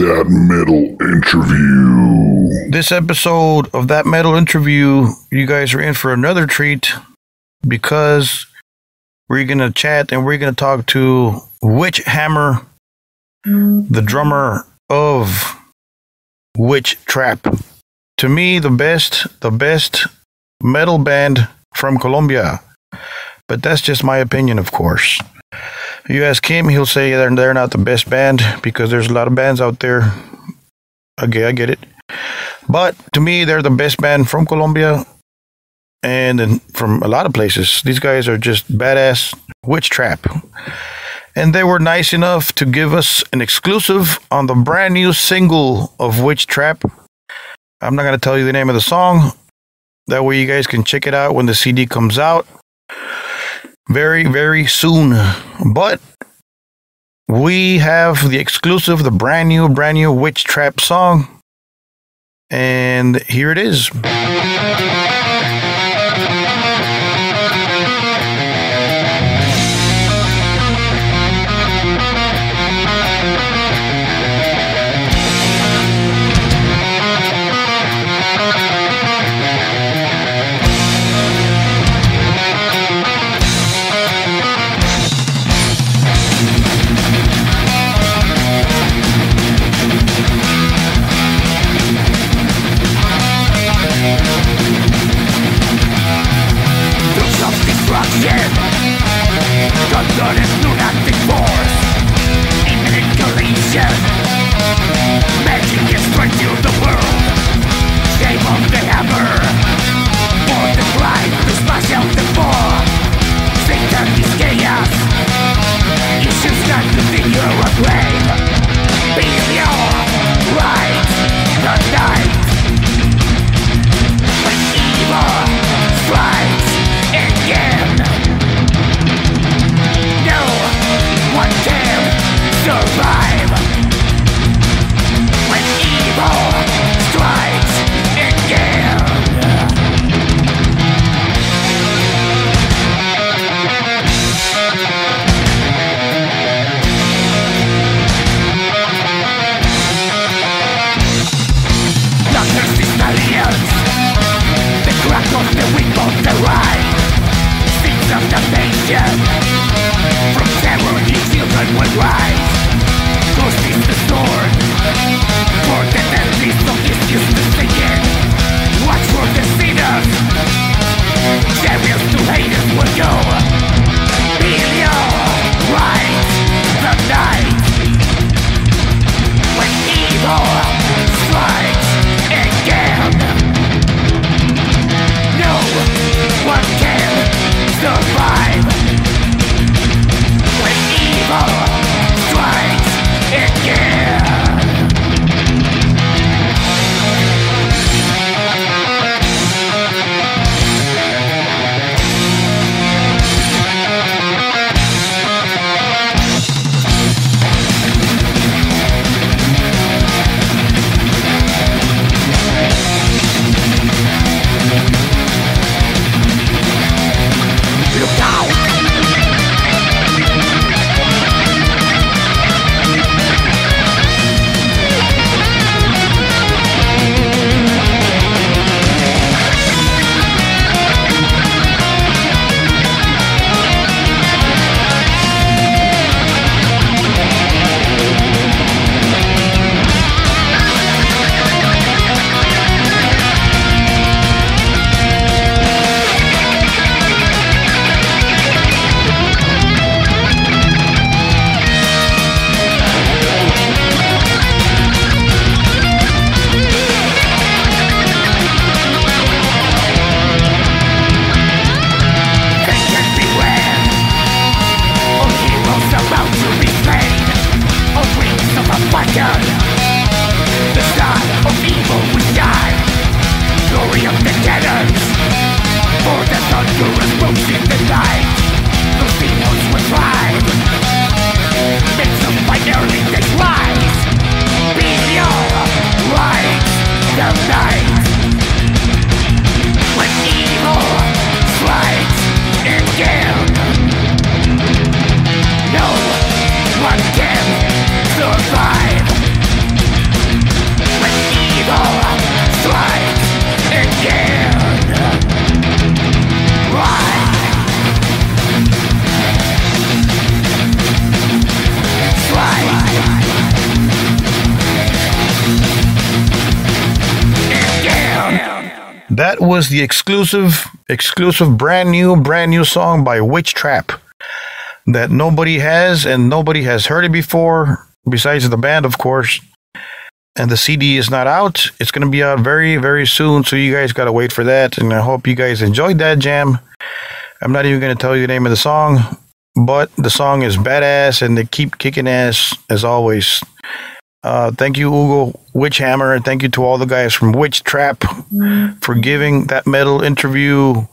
That Metal Interview. This episode of That Metal Interview, you guys are in for another treat because we're going to chat and we're going to talk to Witchhammer, the drummer of Witchtrap. To me, the best metal band from Colombia. But that's just my opinion, of course. You ask him, he'll say they're not the best band because there's a lot of bands out there. Okay, I get it. But to me, they're the best band from Colombia and from a lot of places. These guys are just badass. Witchtrap. And they were nice enough to give us an exclusive on the brand new single of Witchtrap. I'm not going to tell you the name of the song. That way you guys can check it out when the CD comes out. Very, very soon. But we have the exclusive, the brand new Witchtrap song. And here it is. that was the exclusive brand new song by Witchtrap that nobody has, and nobody has heard it before, besides the band, of course. And the CD is not out. It's going to be out very, very soon, so you guys got to wait for that, and I hope you guys enjoyed that jam. I'm not even going to tell you the name of the song, but the song is badass, and they keep kicking ass, as always. Thank you, Hugo Witchhammer, and thank you to all the guys from Witchtrap for giving That Metal Interview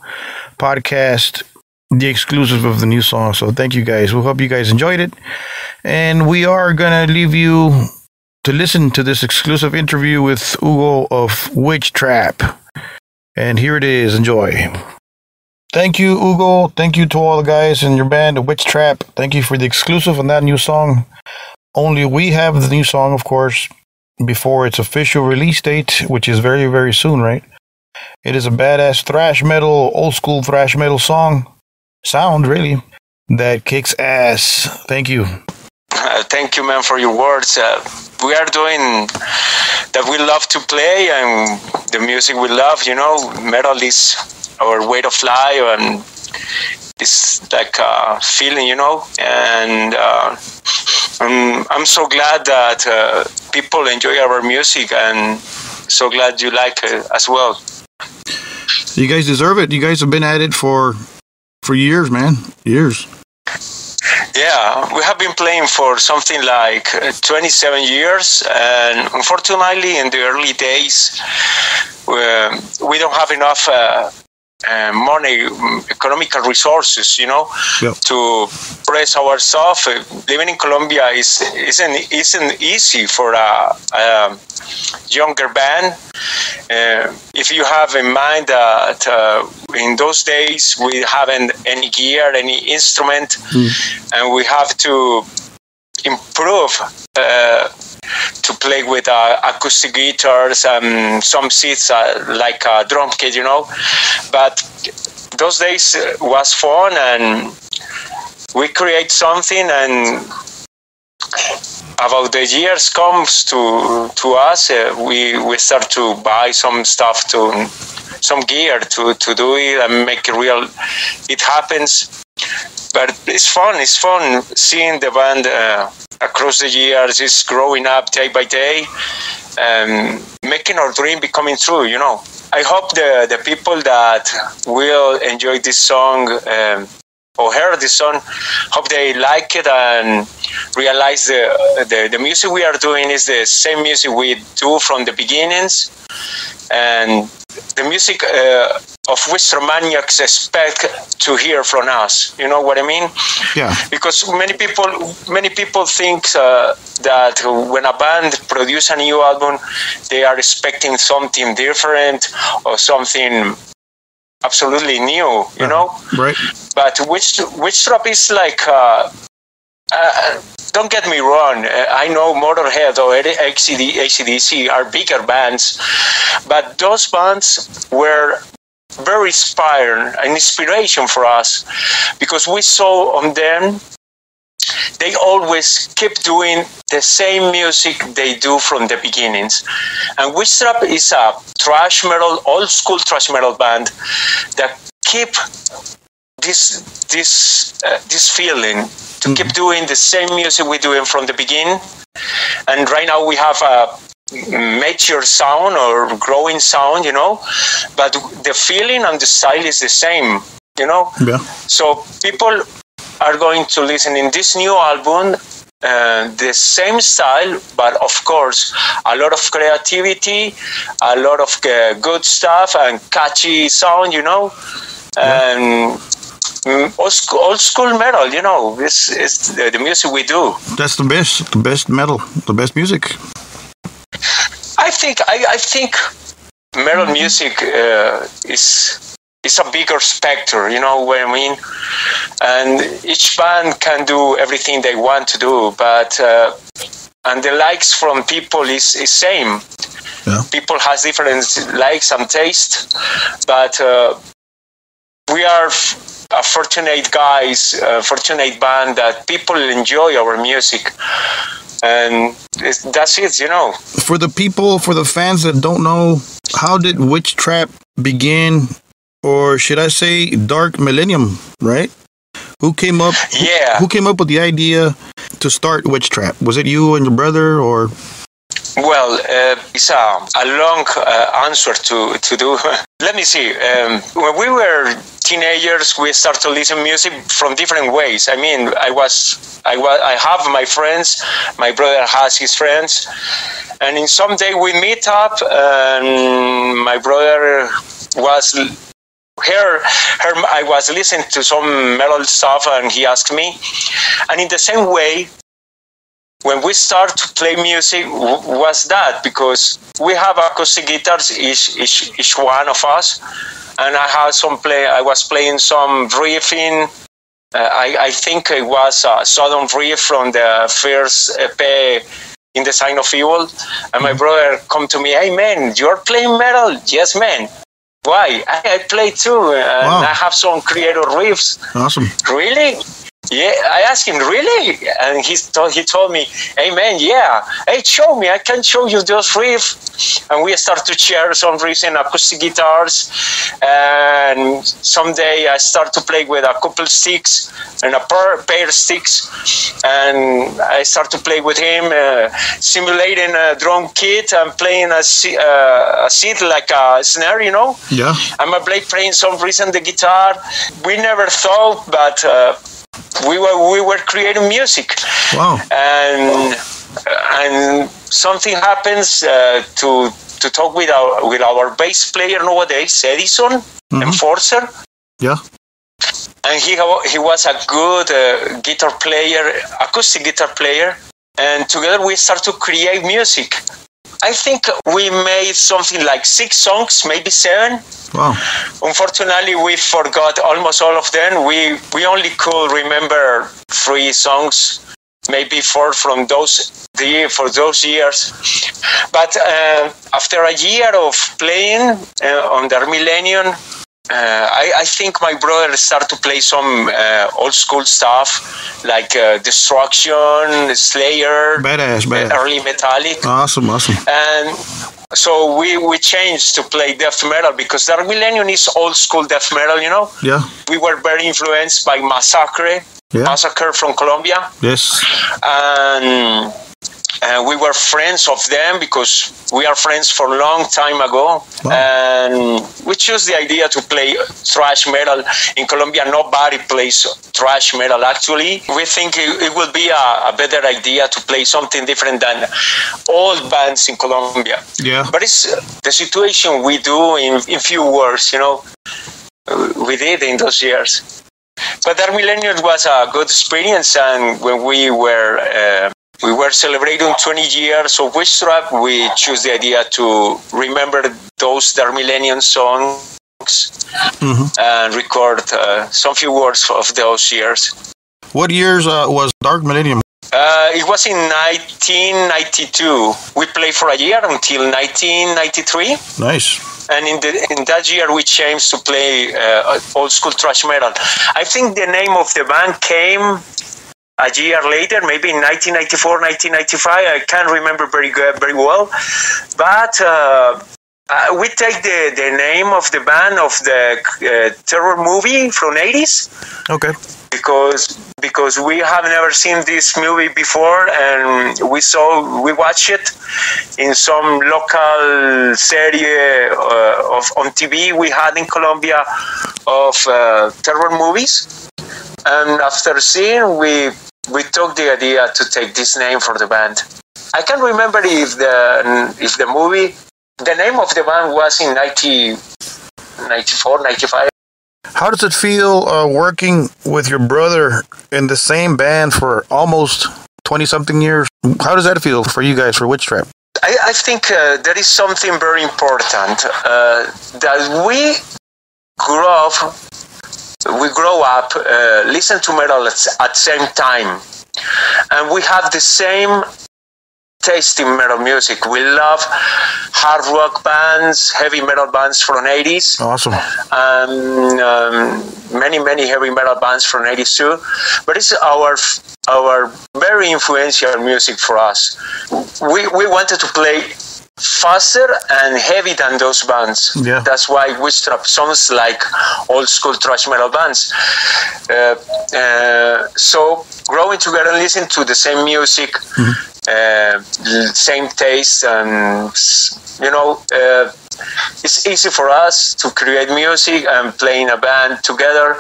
podcast the exclusive of the new song. So thank you, guys. We hope you guys enjoyed it. And we are going to leave you to listen to this exclusive interview with Hugo of Witchtrap. And here it is. Enjoy. Thank you, Hugo. Thank you to all the guys in your band, Witchtrap. Thank you for the exclusive on that new song. Only we have the new song, of course, before its official release date, which is very, very soon, right? It is a badass thrash metal, old school thrash metal song. Sound, really, that kicks ass. Thank you. Thank you, man, for your words. We are doing that we love to play and the music we love, you know. Metal is our way to fly, and it's like a feeling, you know. And I'm so glad that people enjoy our music, and so glad you like it as well. You guys deserve it. You guys have been at it for years, man. Years. Yeah, we have been playing for something like 27 years, and unfortunately in the early days we don't have enough money, economical resources, you know. Yep. To press ourselves. Living in Colombia isn't easy for a younger band. If you have in mind that in those days we haven't any gear, any instrument, and we have to improve to play with acoustic guitars and some seats like a drum kit, you know. But those days was fun, and we create something, and about the years comes to us, we start to buy some stuff, to some gear to do it and make it real. It happens. But it's fun seeing the band across the years. It's growing up day by day, making our dream becoming true, you know. I hope the people that will enjoy this song or hear this song, hope they like it and realize the music we are doing is the same music we do from the beginnings. And the music of which Romaniacs expect to hear from us. You know what I mean? Yeah. Because many people think that when a band produces a new album, they are expecting something different or something absolutely new. You know? Right. But Witchtrap is like. Don't get me wrong, I know Motorhead or AC/DC are bigger bands, but those bands were very inspiring, an inspiration for us, because we saw on them, they always keep doing the same music they do from the beginnings. And Witchtrap is a thrash metal, old school thrash metal band that keep this feeling to keep doing the same music we're doing from the beginning. And right now we have a mature sound or growing sound, you know, but the feeling and the style is the same, you know. Yeah. So people are going to listen in this new album the same style, but of course a lot of creativity, a lot of good stuff and catchy sound, you know. Yeah. And old school metal, you know, this is the music we do. That's the best metal, the best music. I think metal music is a bigger spectrum, you know what I mean? And each band can do everything they want to do, but and the likes from people is same. Yeah. People has different likes and taste, but we are a fortunate guys, a fortunate band that people enjoy our music, and that's it, you know. For the people, for the fans that don't know, how did Witchtrap began, or should I say Dark Millennium, right? Who came up? Yeah. Who came up with the idea to start Witchtrap? Was it you and your brother, or? Well, it's a long answer to do. Let me see. When we were teenagers, we started to listen music from different ways. I mean, I have my friends. My brother has his friends, and in some day we meet up. And my brother was. I was listening to some metal stuff, and he asked me. And in the same way, when we start to play music, was that because we have acoustic guitars, each one of us, and I had some play. I was playing some riffing. I think it was a Southern riff from the first EP. In the Sign of Evil, and my brother come to me, "Hey man, you're playing metal?" "Yes, man." "Why?" "I play too, and wow. I have some creative riffs." "Awesome." "Really?" "Yeah." I asked him, "Really?" And he told me, "Hey man, yeah. Hey, show me. I can show you those riffs." And we start to share some riffs in acoustic guitars. And someday I start to play with a couple sticks and a pair sticks. And I start to play with him, simulating a drum kit and playing a seat like a snare, you know? Yeah. And my blade playing some riffs on the guitar. We never thought, but... We were creating music. Wow. And something happens to talk with our bass player nowadays, Edison, Enforcer. Yeah. And he was a good guitar player, acoustic guitar player, and together we start to create music. I think we made something like 6 songs, maybe 7. Wow. Unfortunately, we forgot almost all of them. We only could remember 3 songs, maybe 4 from those years. But after a year of playing on Dark Millennium, I think my brother started to play some old school stuff like Destruction, Slayer, badass. Early Metallica. Awesome. And so we changed to play death metal because Dark Millennium is old school death metal, you know? Yeah. We were very influenced by Massacre. Yeah. Massacre from Colombia. Yes. And we were friends of them because we are friends for a long time ago. Wow. And we chose the idea to play thrash metal. In Colombia, nobody plays thrash metal, actually. We think it would be a better idea to play something different than old bands in Colombia. Yeah. But it's the situation we do in few words, you know, we did in those years. But Dark Millennium was a good experience, and when we were celebrating 20 years of Witchtrap, we chose the idea to remember those Dark Millennium songs and record some few words of those years. What years was Dark Millennium? It was in 1992. We played for a year until 1993. Nice. And in that year, we changed to play old school thrash metal. I think the name of the band came a year later, maybe in 1994, 1995. I can't remember very well. But we take the name of the band of the terror movie from 80s. Okay. Because we have never seen this movie before, and we watched it in some local serie on TV we had in Colombia of terror movies. And after seeing, we took the idea to take this name for the band. I can't remember if the movie, the name of the band was in 1994, 95. How does it feel working with your brother in the same band for almost 20-something years? How does that feel for you guys for Witchtrap? I think there is something very important that we grow up, listen to metal at the same time, and we have the same taste in metal music. We love hard rock bands, heavy metal bands from 80s. Awesome. Many heavy metal bands from 80s too. But it's our very influential music for us. We wanted to play faster and heavy than those bands. Yeah. That's why Witchtrap sounds like old school thrash metal bands. So growing together and listening to the same music, same taste, and you know, it's easy for us to create music and play in a band together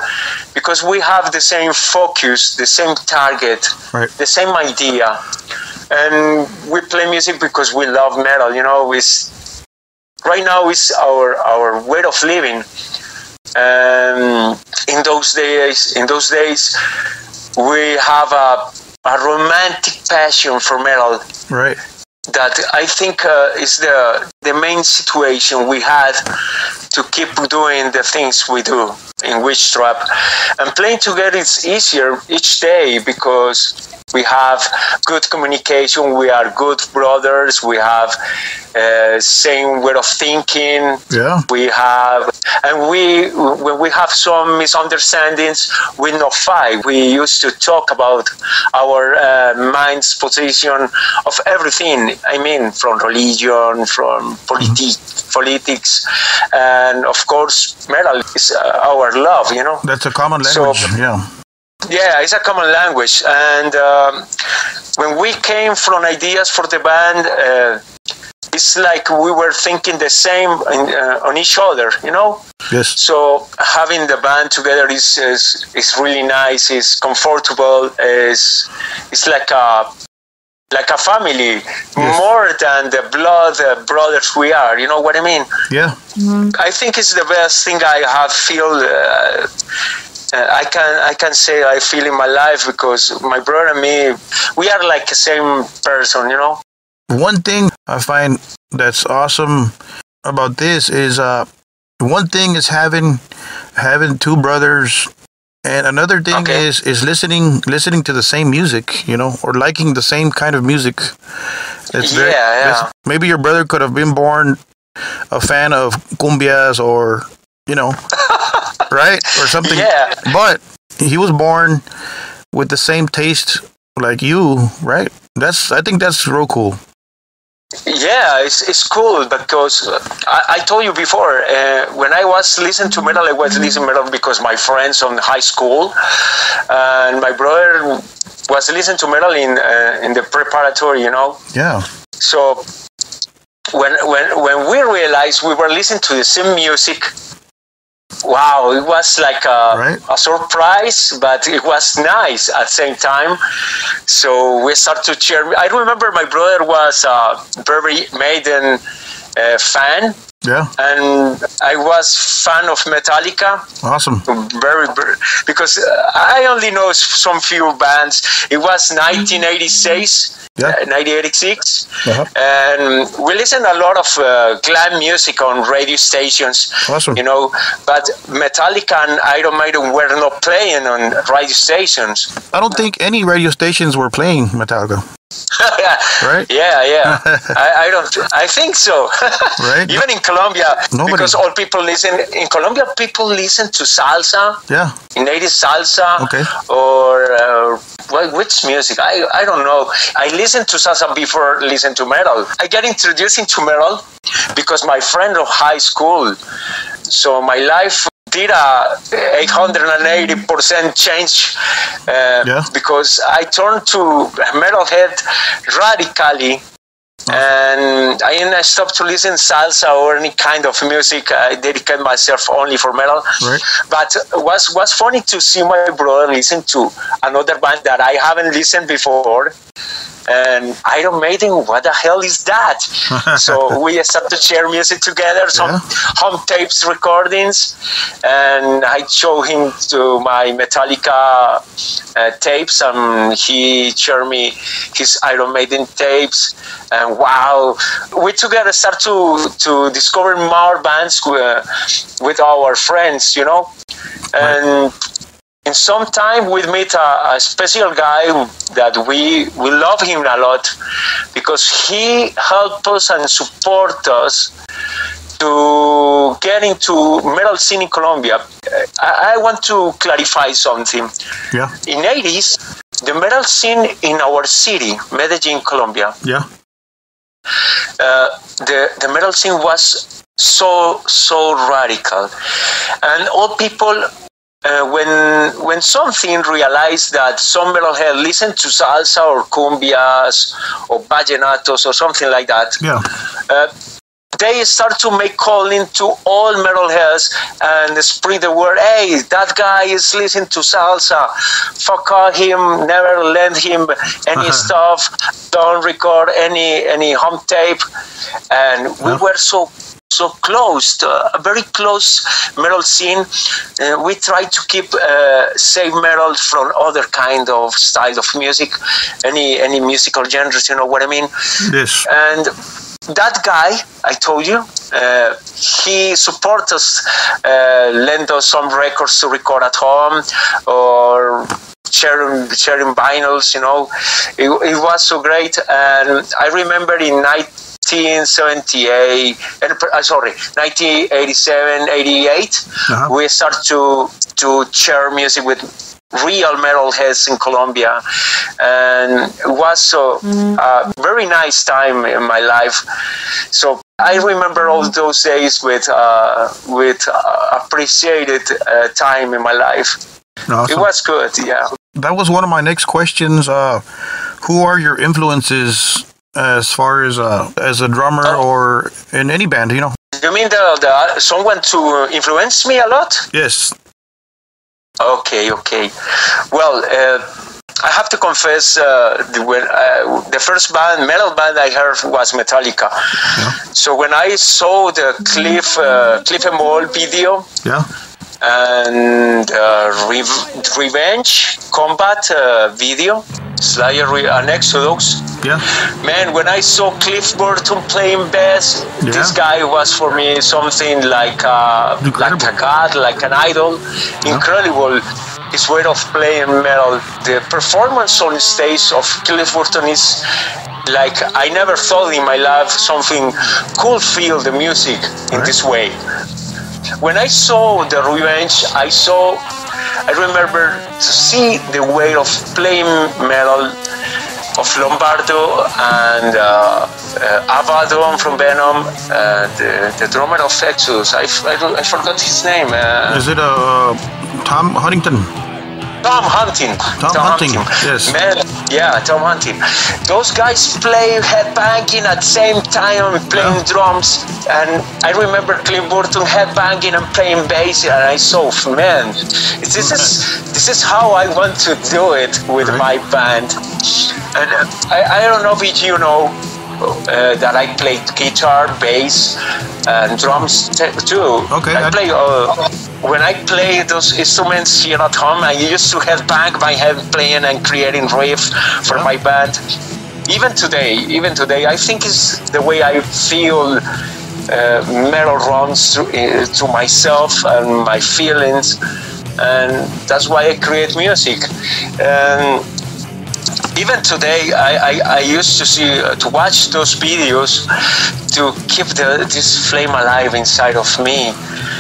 because we have the same focus, the same target, right, the same idea. And we play music because we love metal, you know. It's, right now it's our way of living. And in those days, we have a romantic passion for metal. Right. That I think is the main situation we had to keep doing the things we do in Witchtrap. And playing together is easier each day because we have good communication, we are good brothers, we have same way of thinking, yeah. When we have some misunderstandings, we not fight. We used to talk about our mind's position of everything, I mean, from religion, from politics, and of course, metal is our love, you know. That's a common language, Yeah, it's a common language, and when we came from ideas for the band, it's like we were thinking the same on each other, you know? Yes. So having the band together is really nice, it's comfortable, it's like a family, yes, more than the blood brothers we are, you know what I mean? Yeah. Mm-hmm. I think it's the best thing I have feel... I can say I feel in my life because my brother and me, we are like the same person, you know? One thing I find that's awesome about this is one thing is having two brothers, and another thing is listening to the same music, you know, or liking the same kind of music. Maybe your brother could have been born a fan of cumbias or, you know... right? Or something. Yeah. But he was born with the same taste like you, right? I think that's real cool. Yeah, it's cool because I told you before, when I was listening to metal, I was listening to metal because my friends on high school and my brother was listening to metal in the preparatory, you know? Yeah. So when we realized we were listening to the same music, wow, it was like a surprise, but it was nice at the same time. So we started to cheer. I remember my brother was a very Maiden fan. Yeah. And I was fan of Metallica. Awesome. Very, because I only know some few bands. It was 1986, 1986. Uh-huh. And we listened a lot of glam music on radio stations. Awesome. You know, but Metallica and Iron Maiden were not playing on radio stations. I don't think any radio stations were playing Metallica. Right? Yeah. I think so. Right? Even in Colombia, because all people listen. In Colombia, people listen to salsa. Yeah. Native salsa. Okay. Or which music? I don't know. I listened to salsa before listening to metal. I get introduced into metal because my friend of high school. So my life did a 880% change because I turned to metalhead radically, and I stopped to listen salsa or any kind of music. I dedicate myself only for metal. Right. But it was funny to see my brother listen to another band that I haven't listened before. And Iron Maiden, what the hell is that? So we started to share music together, some home tapes, recordings, and I showed him to my Metallica tapes, and he showed me his Iron Maiden tapes, and wow, we together start to discover more bands with our friends, you know, and... In some time, we meet a special guy that we love him a lot because he helped us and support us to get into metal scene in Colombia. I want to clarify something. Yeah. In the 80s, the metal scene in our city, Medellin, Colombia, the metal scene was so radical, and all people. When something realized that some metalhead listened to salsa or cumbias or vallenatos or something like that, yeah. They start to make calling to all metalheads and spread the word, hey, that guy is listening to salsa, fuck all him, never lend him any stuff, don't record any home tape. And we were so close, a very close metal scene. We try to keep safe metal from other kind of style of music, any musical genres, you know what I mean? Yes. And that guy, I told you, he supports us, lend us some records to record at home, or sharing vinyls, you know. It was so great. And I remember in 1987, 88, we start to share music with real metalheads in Colombia, and it was a very nice time in my life. So I remember all those days with appreciated time in my life. Awesome. It was good, yeah. That was one of my next questions. Who are your influences as far as a drummer or in any band, you know? You mean someone to influence me a lot? Yes. Okay. Well, I have to confess, the first metal band I heard was Metallica. Yeah. So when I saw the Cliff and Wall video, yeah. And Revenge Combat video, Slayer and Exodus. Yeah. Man, when I saw Cliff Burton playing bass, this guy was for me something like a god, like an idol. Yeah. Incredible. His way of playing metal, the performance on stage of Cliff Burton is like I never thought in my life something could feel the music in this way. When I saw the Revenge, I remember to see the way of playing metal of Lombardo and Abaddon from Venom, the drummer of Exodus. I forgot his name. Is it Tom Huntington? Tom Hunting. Yes. Man, yeah, Tom Hunting. Those guys play headbanging at the same time, playing drums. And I remember Cliff Burton headbanging and playing bass. And I saw, man, this is how I want to do it with my band. And I don't know if you know that I played guitar, bass, and drums too. Okay. I play when I play those instruments here at home, I used to headbang by hand playing and creating riffs for my band. Even today, I think it's the way I feel metal runs to myself and my feelings, and that's why I create music. Even today, I used to watch those videos to keep this flame alive inside of me.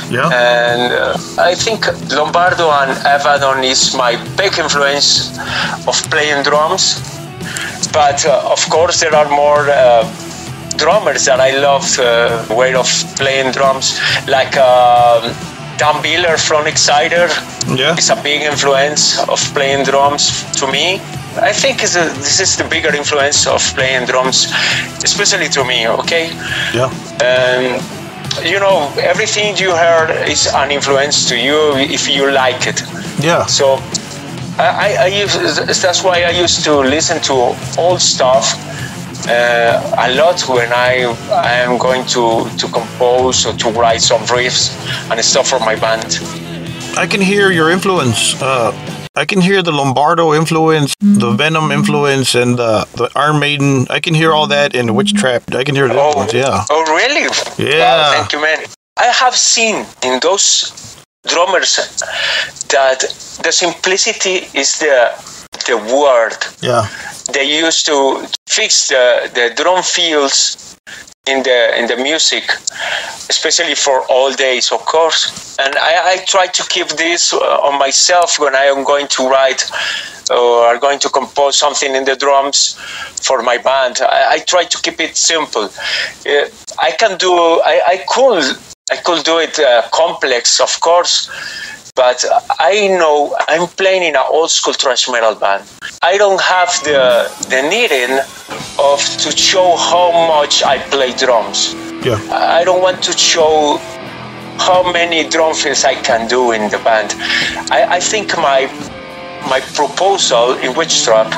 Yeah. And I think Lombardo and Abaddon is my big influence of playing drums. But of course, there are more drummers that I love way of playing drums, like Dan Beeler from Exciter. Yeah. Is a big influence of playing drums to me. I think this is the bigger influence of playing drums, especially to me, okay? Yeah. You know, everything you heard is an influence to you if you like it. Yeah. So that's why I used to listen to old stuff a lot when I am going to compose or to write some riffs and stuff for my band. I can hear your influence. I can hear the Lombardo influence, the Venom influence, and the Iron Maiden. I can hear all that in Witchtrap. I can hear that influence, yeah. Oh, really? Yeah. Wow, thank you, man. I have seen in those drummers that the simplicity is the word. Yeah. They used to fix the drum feels in the music, especially for all days, of course. And I try to keep this on myself when I am going to write or are going to compose something in the drums for my band. I try to keep it simple. I could do it complex, of course, but I know I'm playing in an old school thrash metal band. I don't have the needing of to show how much I play drums. Yeah. I don't want to show how many drum fills I can do in the band. I think my proposal in Witchtrap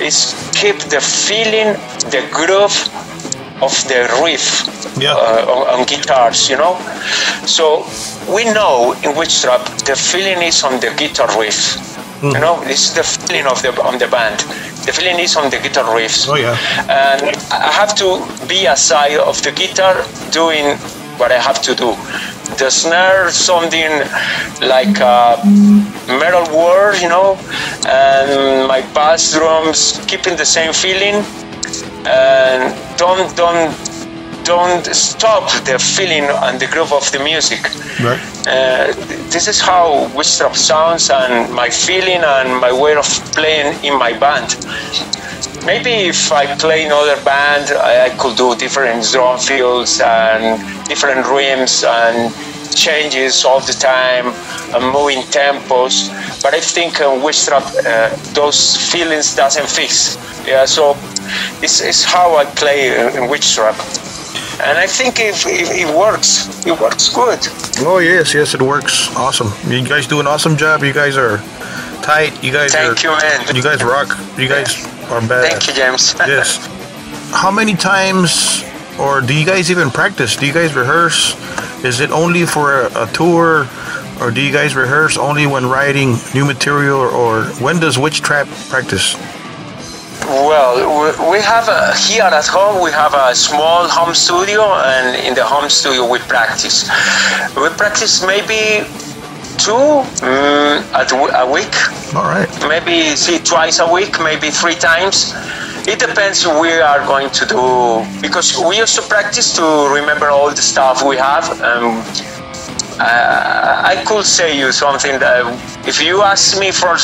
is keep the feeling, the groove of the riff, yeah, on guitars, you know? So we know in Witchtrap the feeling is on the guitar riff. Mm. You know, this is the feeling of the band. The feeling is on the guitar riffs. Oh yeah. And I have to be aside of the guitar doing what I have to do. The snare sounding like a metal word, you know, and my bass drums keeping the same feeling, and don't stop the feeling and the groove of the music. Right. This is how Witchtrap sounds and my feeling and my way of playing in my band. Maybe if I play in other band, I could do different drum fills and different rims and changes all the time and moving tempos. But I think Witchtrap, those feelings doesn't fix. Yeah, so it's how I play in Witchtrap. And I think it works. It works good. Oh, yes, it works. Awesome. You guys do an awesome job. You guys are tight. You guys Thank you, man. You guys rock. You guys are badass. Thank you, James. Yes. How many times, or do you guys even practice? Do you guys rehearse? Is it only for a tour, or do you guys rehearse only when writing new material, or when does Witchtrap practice? Well, we have here at home, we have a small home studio, and in the home studio we practice. We practice maybe a week. All right. Maybe twice a week, maybe three times. It depends what we are going to do, because we used to practice to remember all the stuff we have. I could say you something that if you ask me for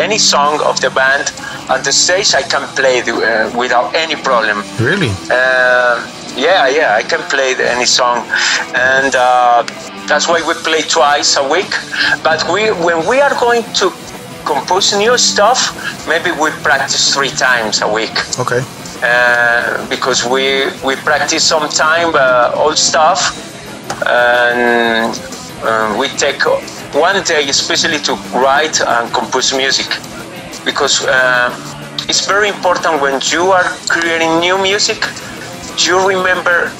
any song of the band at the stage, I can play without any problem. Really? Yeah, I can play any song, and that's why we play twice a week. But when we are going to compose new stuff, maybe we practice three times a week. Okay. Because we practice sometime old stuff. And we take one day especially to write and compose music, because it's very important when you are creating new music, you remember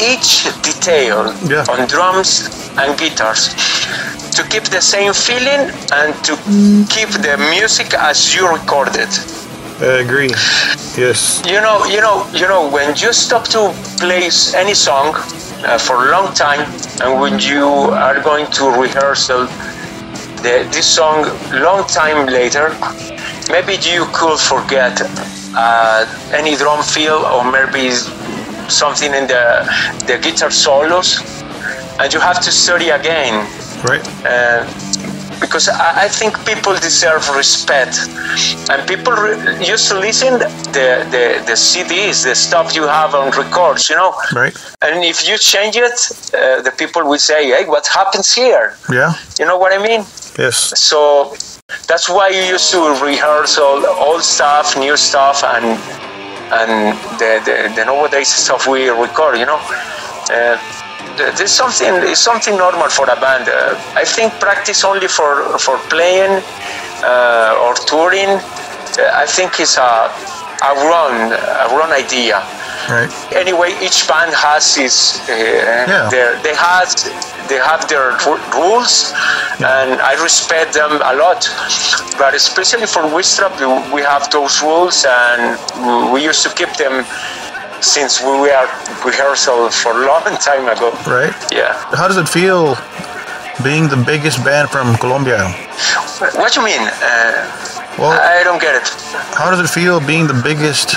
each detail, yeah, on drums and guitars to keep the same feeling and to keep the music as you recorded. I agree. Yes. You know, when you stop to play any song for a long time, and when you are going to rehearsal this song long time later, maybe you could forget any drum fill or maybe something in the guitar solos, and you have to study again. Right. Because I think people deserve respect, and people used to listen the CDs, the stuff you have on records, you know. Right. And if you change it, the people will say, "Hey, what happens here?" Yeah. You know what I mean? Yes. So that's why you used to rehearse all old stuff, new stuff, and the nowadays stuff we record, you know. This is something normal for a band. I think practice only for playing or touring. I think it's a wrong idea. Right. Anyway, each band has its they have their rules, yeah, and I respect them a lot. But especially for Witchtrap, we have those rules, and we used to keep them since we were rehearsal for a long time ago. Right? Yeah. How does it feel being the biggest band from Colombia? What do you mean? Well, I don't get it. How does it feel being the biggest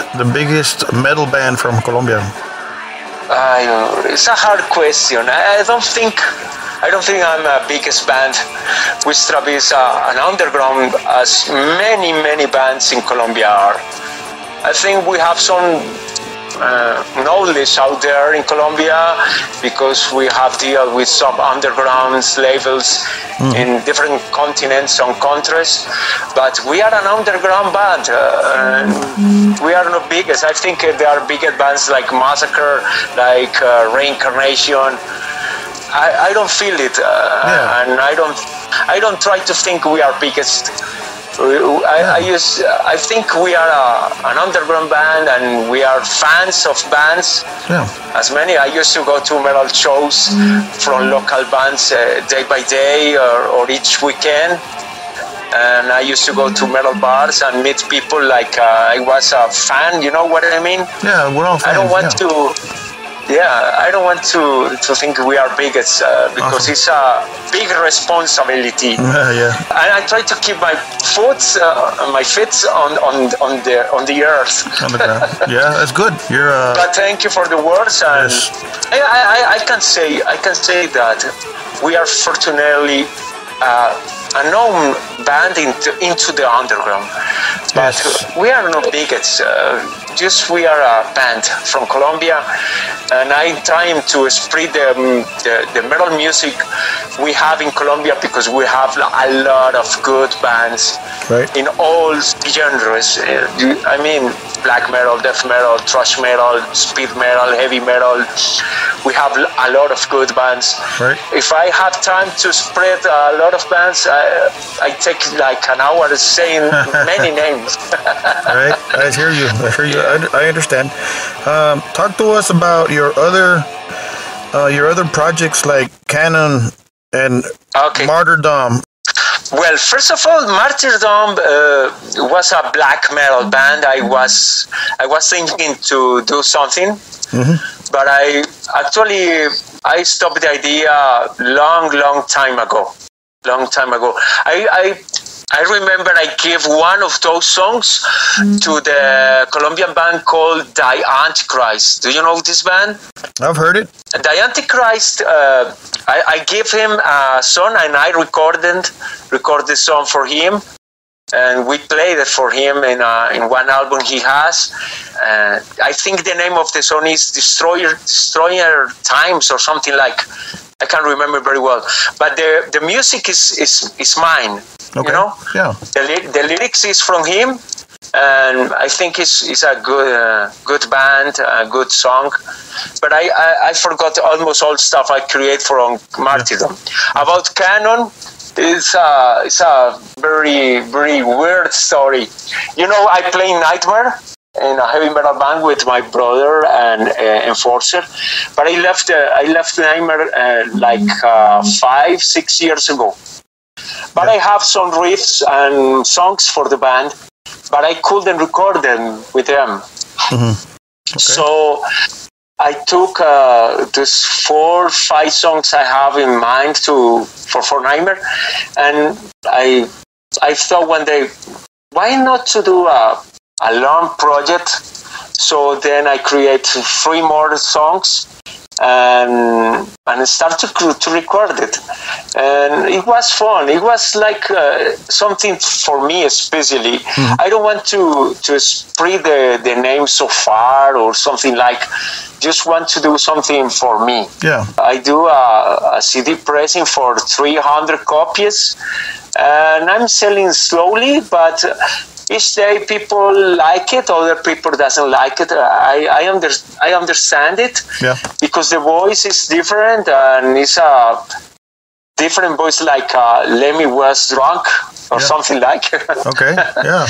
metal band from Colombia? It's a hard question. I don't think I'm the biggest band. Witchtrap is an underground, as many bands in Colombia are. I think we have some knowledge out there in Colombia because we have dealt with some underground labels in different continents and countries, but we are an underground band. We are not biggest. I think there are bigger bands like Massacre, like Reincarnation. I don't feel it, and I don't try to think we are biggest. I think we are an underground band, and we are fans of bands. Yeah. As many, I used to go to metal shows from local bands day by day or each weekend. And I used to go to metal bars and meet people like I was a fan, you know what I mean? Yeah, we're all fans. I don't want to think we are bigots because it's a big responsibility. And I try to keep my feet on the earth. On the ground. Yeah, that's good. You're. But thank you for the words, and yes. I can say that we are fortunately a known band into the underground, but we are not bigots. Just we are a band from Colombia, and I'm trying to spread the metal music we have in Colombia, because we have a lot of good bands in all genres. I mean, black metal, death metal, thrash metal, speed metal, heavy metal. We have a lot of good bands. If I have time to spread a lot of bands, I take like an hour saying many names. Right, I hear you. I understand. Talk to us about your other projects like Canon and Martyrdom. Well, first of all, Martyrdom was a black metal band. I was thinking to do something, but I stopped the idea long time ago. I remember I gave one of those songs to the Colombian band called Die Antichrist. Do you know this band? I've heard it. Die Antichrist, I gave him a song, and I recorded the song for him, and we played it for him in one album he has. I think the name of the song is Destroyer Times or something like. I can't remember very well, but the music is mine. Okay. You know, the lyrics is from him, and I think it's a good band, a good song. But I forgot almost all stuff I create from Martyrdom. Yeah. About Canon, it's a very very weird story. You know, I play Nightmare in a heavy metal band with my brother and Enforcer, but I left Nightmare like 5-6 years ago. But I have some riffs and songs for the band, but I couldn't record them with them. Okay. So I took this 4-5 songs I have in mind for Nightmare, and I thought one day, why not to do a long project? So then I create 3 more songs and start to record it, and it was fun. It was like something for me, especially. I don't want to spread the name so far or something like. Just want to do something for me. Yeah. I do a CD pressing for 300 copies, and I'm selling slowly, but. Each day people like it, other people doesn't like it. I understand it, because the voice is different, and it's a different voice, like Lemmy was drunk or something like. Okay, yeah.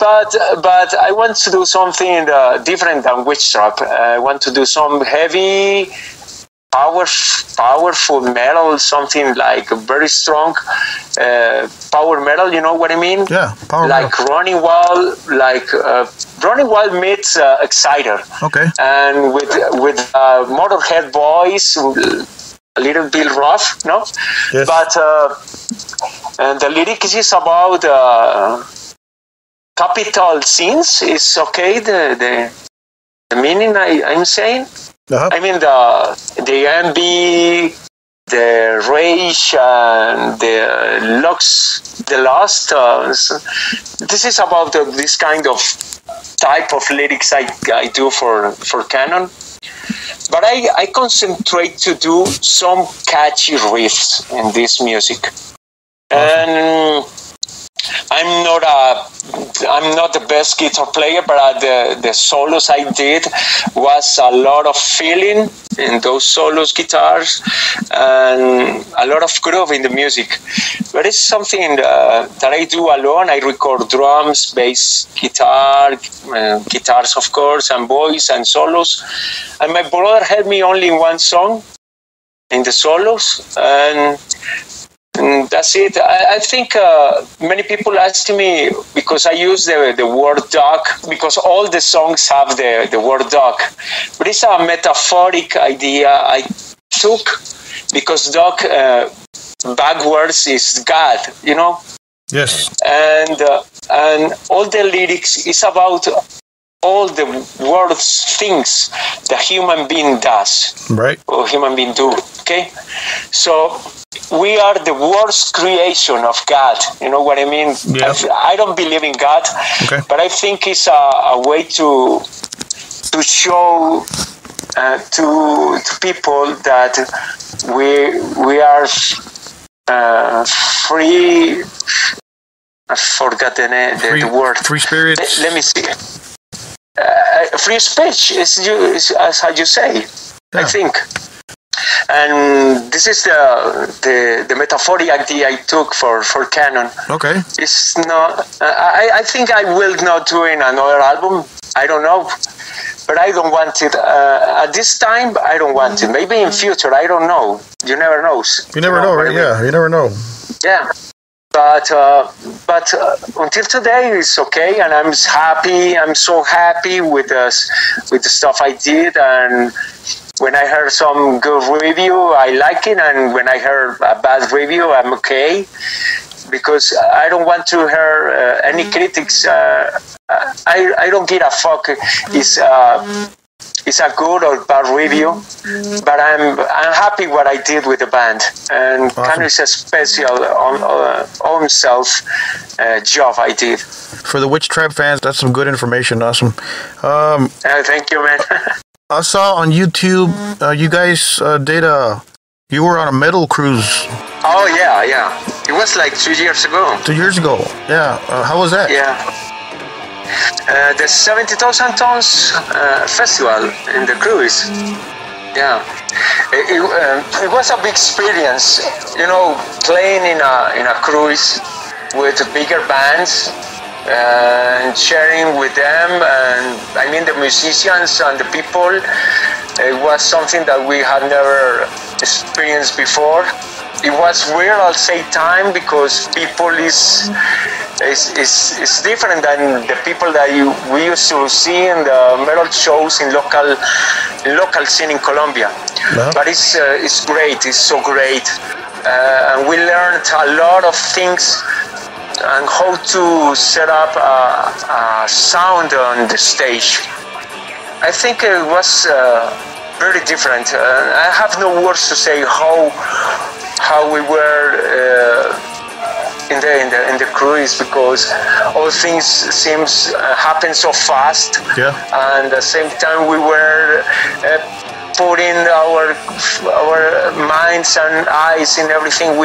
But I want to do something different than Witchtrap. I want to do some heavy, powerful metal, something like very strong power metal, you know what I mean? Yeah, power like metal. Running Wild meets Exciter. Okay. And with Motorhead voice, a little bit rough, no? Yes. But and the lyrics is about capital sins. It's okay, the meaning I'm saying. Uh-huh. I mean, the envy, the rage, and the lust. This is about this kind of type of lyrics I do for Canon. But I concentrate to do some catchy riffs in this music. And I'm not the best guitar player, but the solos I did was a lot of feeling in those solos guitars and a lot of groove in the music. But it's something that I do alone. I record drums, bass, guitar, guitars of course, and voice and solos. And my brother helped me only in one song, in the solos. And that's it. I think many people ask me, because I use the word dog, because all the songs have the word dog. But it's a metaphoric idea I took, because dog backwards is God, you know? Yes. And all the lyrics is about all the world's things that human being does. Right. Or human being do, okay? So we are the worst creation of God. You know what I mean? Yeah. I don't believe in God, okay, but I think it's a way to show to people that we are free. I forgot the word. Free spirit. Let me see. Free speech is as you say. Yeah. I think. And this is the metaphoric idea I took for Canon. Okay. It's not. I think I will not do in another album. I don't know, but I don't want it at this time. I don't want it. Maybe in future. I don't know. You never know. You never know, right? Yeah. You never know. Yeah. But until today it's okay, and I'm happy. I'm so happy with the stuff I did. And when I heard some good review, I like it, and when I heard a bad review, I'm okay, because I don't want to hear any critics. I don't give a fuck. It's a good or bad review, but I'm happy what I did with the band, and awesome. Kind of a special own self job I did. For the Witchtrap fans, that's some good information. Awesome. Thank you, man. I saw on YouTube you guys you were on a metal cruise. Oh, yeah. It was like 2 years ago. 2 years ago, yeah. How was that? Yeah. The 70,000 Tons festival in the cruise. Yeah. It was a big experience, you know, playing in a cruise with bigger bands. And sharing with them, and I mean the musicians and the people, it was something that we had never experienced before. It was weird, I'll say, time, because people is different than the people that we used to see in the metal shows in local scene in Colombia. No. But it's great. It's so great, and we learned a lot of things. And how to set up a sound on the stage. I think it was very different. I have no words to say how we were in the cruise, because all things seems happen so fast. Yeah. And at the same time we were putting our minds and eyes in everything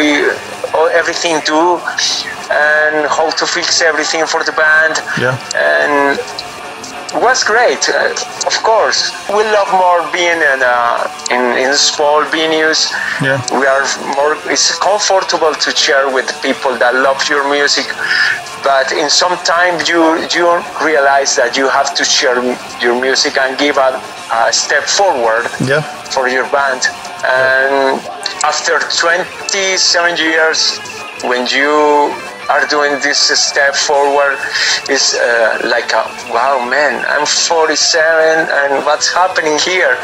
everything do, and how to fix everything for the band. Yeah. And it was great. Of course, we love more being in small venues. Yeah. We are more. It's comfortable to share with people that love your music, but in some time you realize that you have to share your music and give a step forward. Yeah. For your band. And after 27 years, when you are doing this step forward, it's like, wow, man, I'm 47, and what's happening here?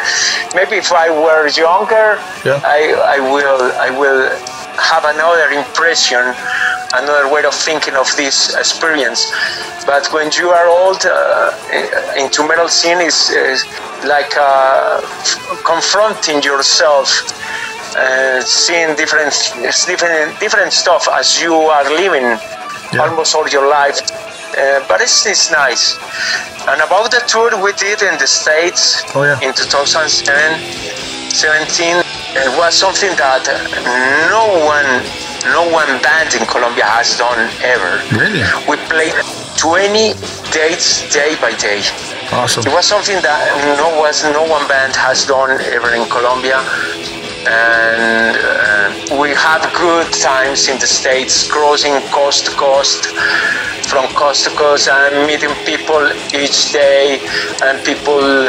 Maybe if I were younger, yeah. I will have another impression another way of thinking of this experience. But when you are old, into metal scene is like confronting yourself, seeing different stuff as you are living almost all your life. But it's nice. And about the tour we did in the States in 2017, it was something that no one band in Colombia has done ever. Really? We played 20 dates day by day. Awesome. It was something that no one band has done ever in Colombia. And we have good times in the States, crossing coast to coast, from coast to coast, and meeting people each day, and people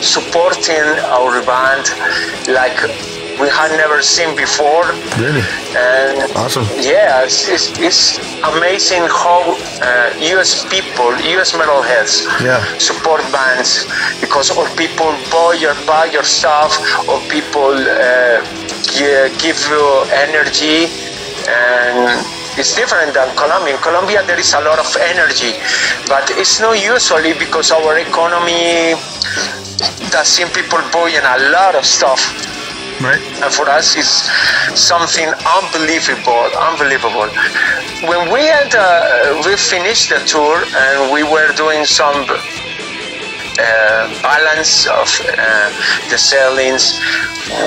supporting our band like we had never seen before. Really? And awesome. Yeah, it's amazing how US people, US metalheads, support bands, because all people buy your stuff, all people give you energy, and it's different than Colombia. In Colombia there is a lot of energy, but it's not usually because our economy doesn't people buying a lot of stuff. Right. And for us, it's something unbelievable. When we finished the tour, and we were doing some balance of the sellings.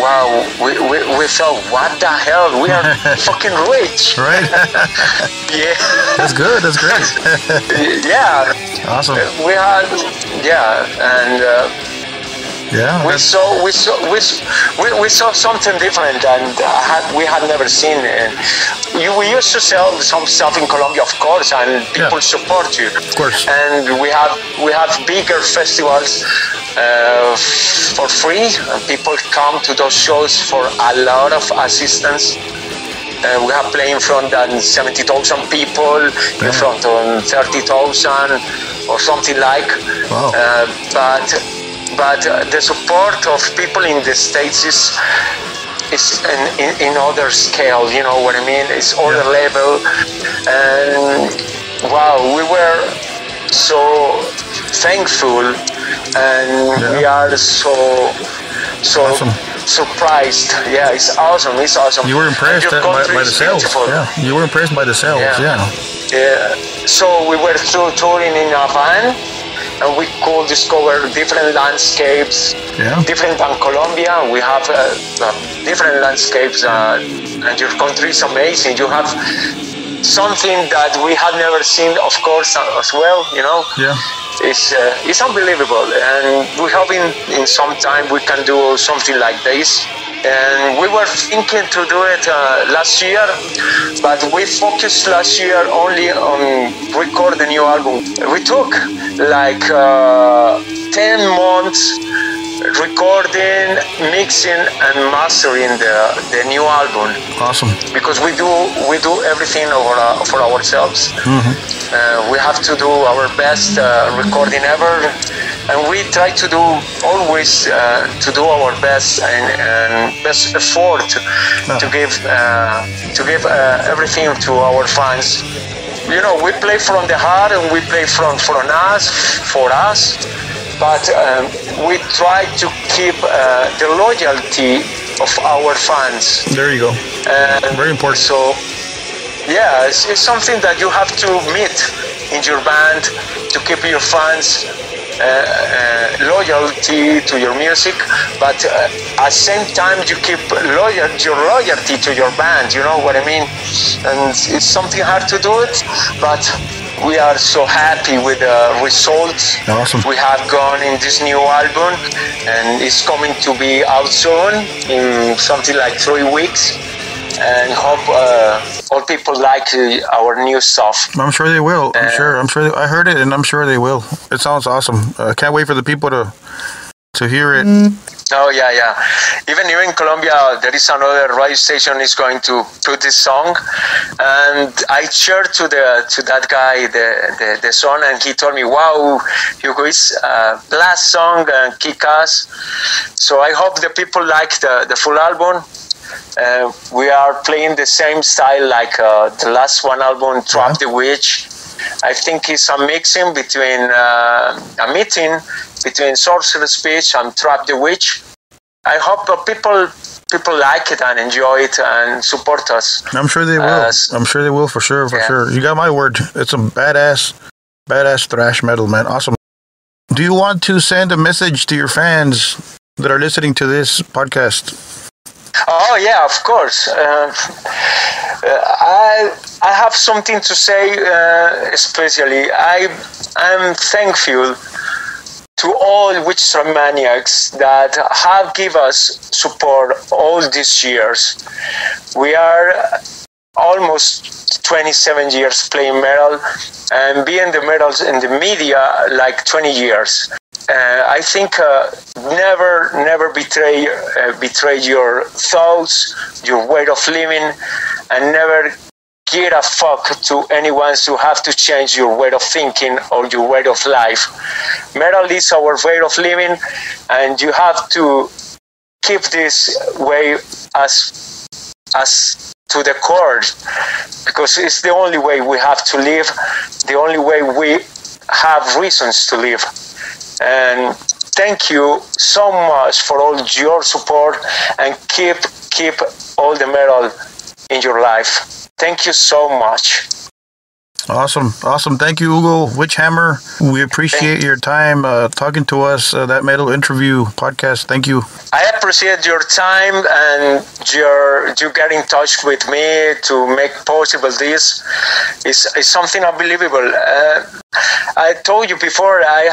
Wow, we thought, what the hell? We are fucking rich. Right. Yeah. That's good. That's great. Yeah. Awesome. We had, and. Yeah, we saw something different than we had never seen. We used to sell some stuff in Colombia, of course, and people support you. Of course. And we have bigger festivals for free, and people come to those shows for a lot of assistance. We have playing from 70,000 people in front of 30,000 or something like. Wow. But the support of people in the States is in other scale, you know what I mean? It's other level. And wow, we were so thankful, and we are so awesome. Surprised. Yeah, it's awesome. It's awesome. You were impressed by the sales. Yeah. You were impressed by the sales. Yeah. So we were touring in a van, and we could discover different landscapes, different than Colombia. We have different landscapes, and your country is amazing. You have something that we had never seen, of course, as well, you know? Yeah. It's unbelievable, and we hope in some time we can do something like this. And we were thinking to do it last year, but we focused last year only on record the new album. We took like 10 months recording, mixing, and mastering the new album. Awesome. Because we do everything for ourselves. Mm-hmm. We have to do our best recording ever, and we try to do always to do our best and best effort to give everything to our fans. You know, we play from the heart, and we play for us. But we try to keep the loyalty of our fans. There you go. Very important. So, yeah, it's something that you have to meet in your band to keep your fans loyalty to your music, but at the same time you keep your loyalty to your band. You know what I mean? And it's something hard to do it, but we are so happy with the results. Awesome. We have gone in this new album, and it's coming to be out soon in something like 3 weeks, and hope all people like our new stuff. I'm sure they will. I'm sure I heard it, and I'm sure they will. It sounds awesome. I can't wait for the people to hear it. Oh yeah. Even here in Colombia, there is another radio station is going to put this song, and I shared to that guy the song, and he told me, "Wow, Hugo, it's a blast song and kick ass." So I hope the people like the full album. we are playing the same style like the last one album, Trap the Witch. I think it's a mixing between a meeting between Sorcerer's Speech and Trap the Witch. I hope that people like it and enjoy it and support us. I'm sure they will. I'm sure they will, for sure. You got my word. It's some badass thrash metal, man. Awesome. Do you want to send a message to your fans that are listening to this podcast? Oh, yeah, of course. I have something to say, especially. I'm thankful to all Witchtrap maniacs that have given us support all these years. We are almost 27 years playing metal and being the metals in the media like 20 years. I think never betray your thoughts, your way of living, and never give a fuck to anyone who have to change your way of thinking or your way of life. Metal is our way of living, and you have to keep this way as to the core, because it's the only way we have to live, the only way we have reasons to live. And thank you so much for all your support, and keep all the metal in your life. Thank you so much. Awesome. Thank you, Hugo Witchhammer. We appreciate your time talking to us, that metal interview podcast. Thank you. I appreciate your time and you get in touch with me to make possible this. It's something unbelievable. I told you before, I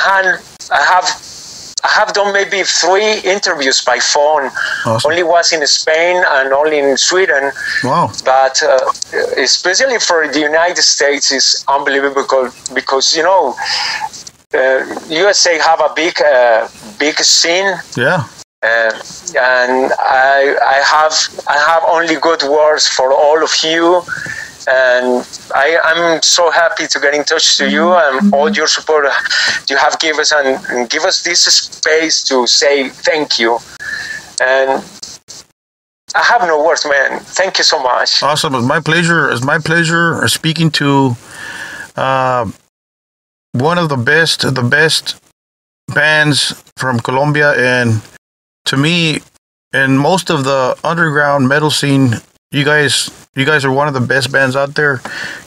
have done maybe 3 interviews by phone. Awesome. Only was in Spain and only in Sweden. Wow! But especially for the United States, it's unbelievable because USA have a big scene. Yeah. And I have only good words for all of you. And I'm so happy to get in touch to you and all your support you have given us and give us this space to say thank you. And I have no words, man. Thank you so much. Awesome. It's my pleasure. Speaking to one of the best bands from Colombia, and to me, and most of the underground metal scene. You guys are one of the best bands out there.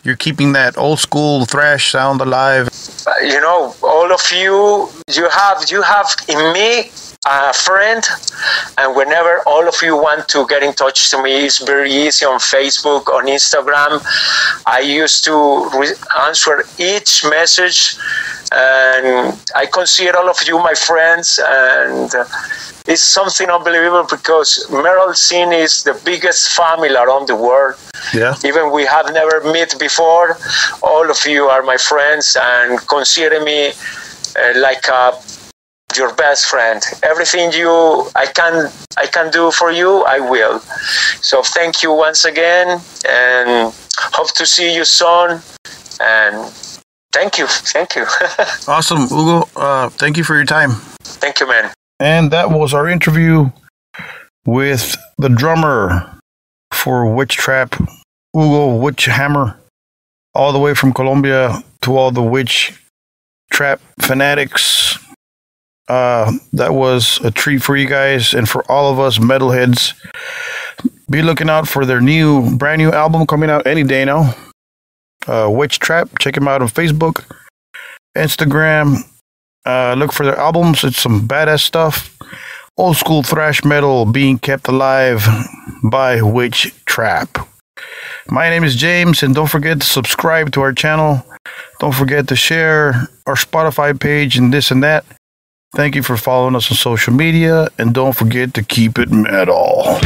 You're keeping that old school thrash sound alive. All of you, you have in me a friend, and whenever all of you want to get in touch to me, it's very easy on Facebook, on Instagram. I used to answer each message, and I consider all of you my friends, and it's something unbelievable because metal scene is the biggest family around the world. Yeah. Even we have never met before, all of you are my friends and consider me like your best friend. Everything I can do for you, I will. So thank you once again, and hope to see you soon. And thank you. Awesome, Hugo. Thank you for your time. Thank you, man. And that was our interview with the drummer for Witchtrap, Hugo Witchhammer, all the way from Colombia to all the Witchtrap fanatics. That was a treat for you guys and for all of us metalheads. Be looking out for their brand new album coming out any day now. Witchtrap, check them out on Facebook, Instagram. Look for their albums. It's some badass stuff. Old school thrash metal being kept alive by Witchtrap. My name is James, and don't forget to subscribe to our channel. Don't forget to share our Spotify page and this and that. Thank you for following us on social media, and don't forget to keep it metal.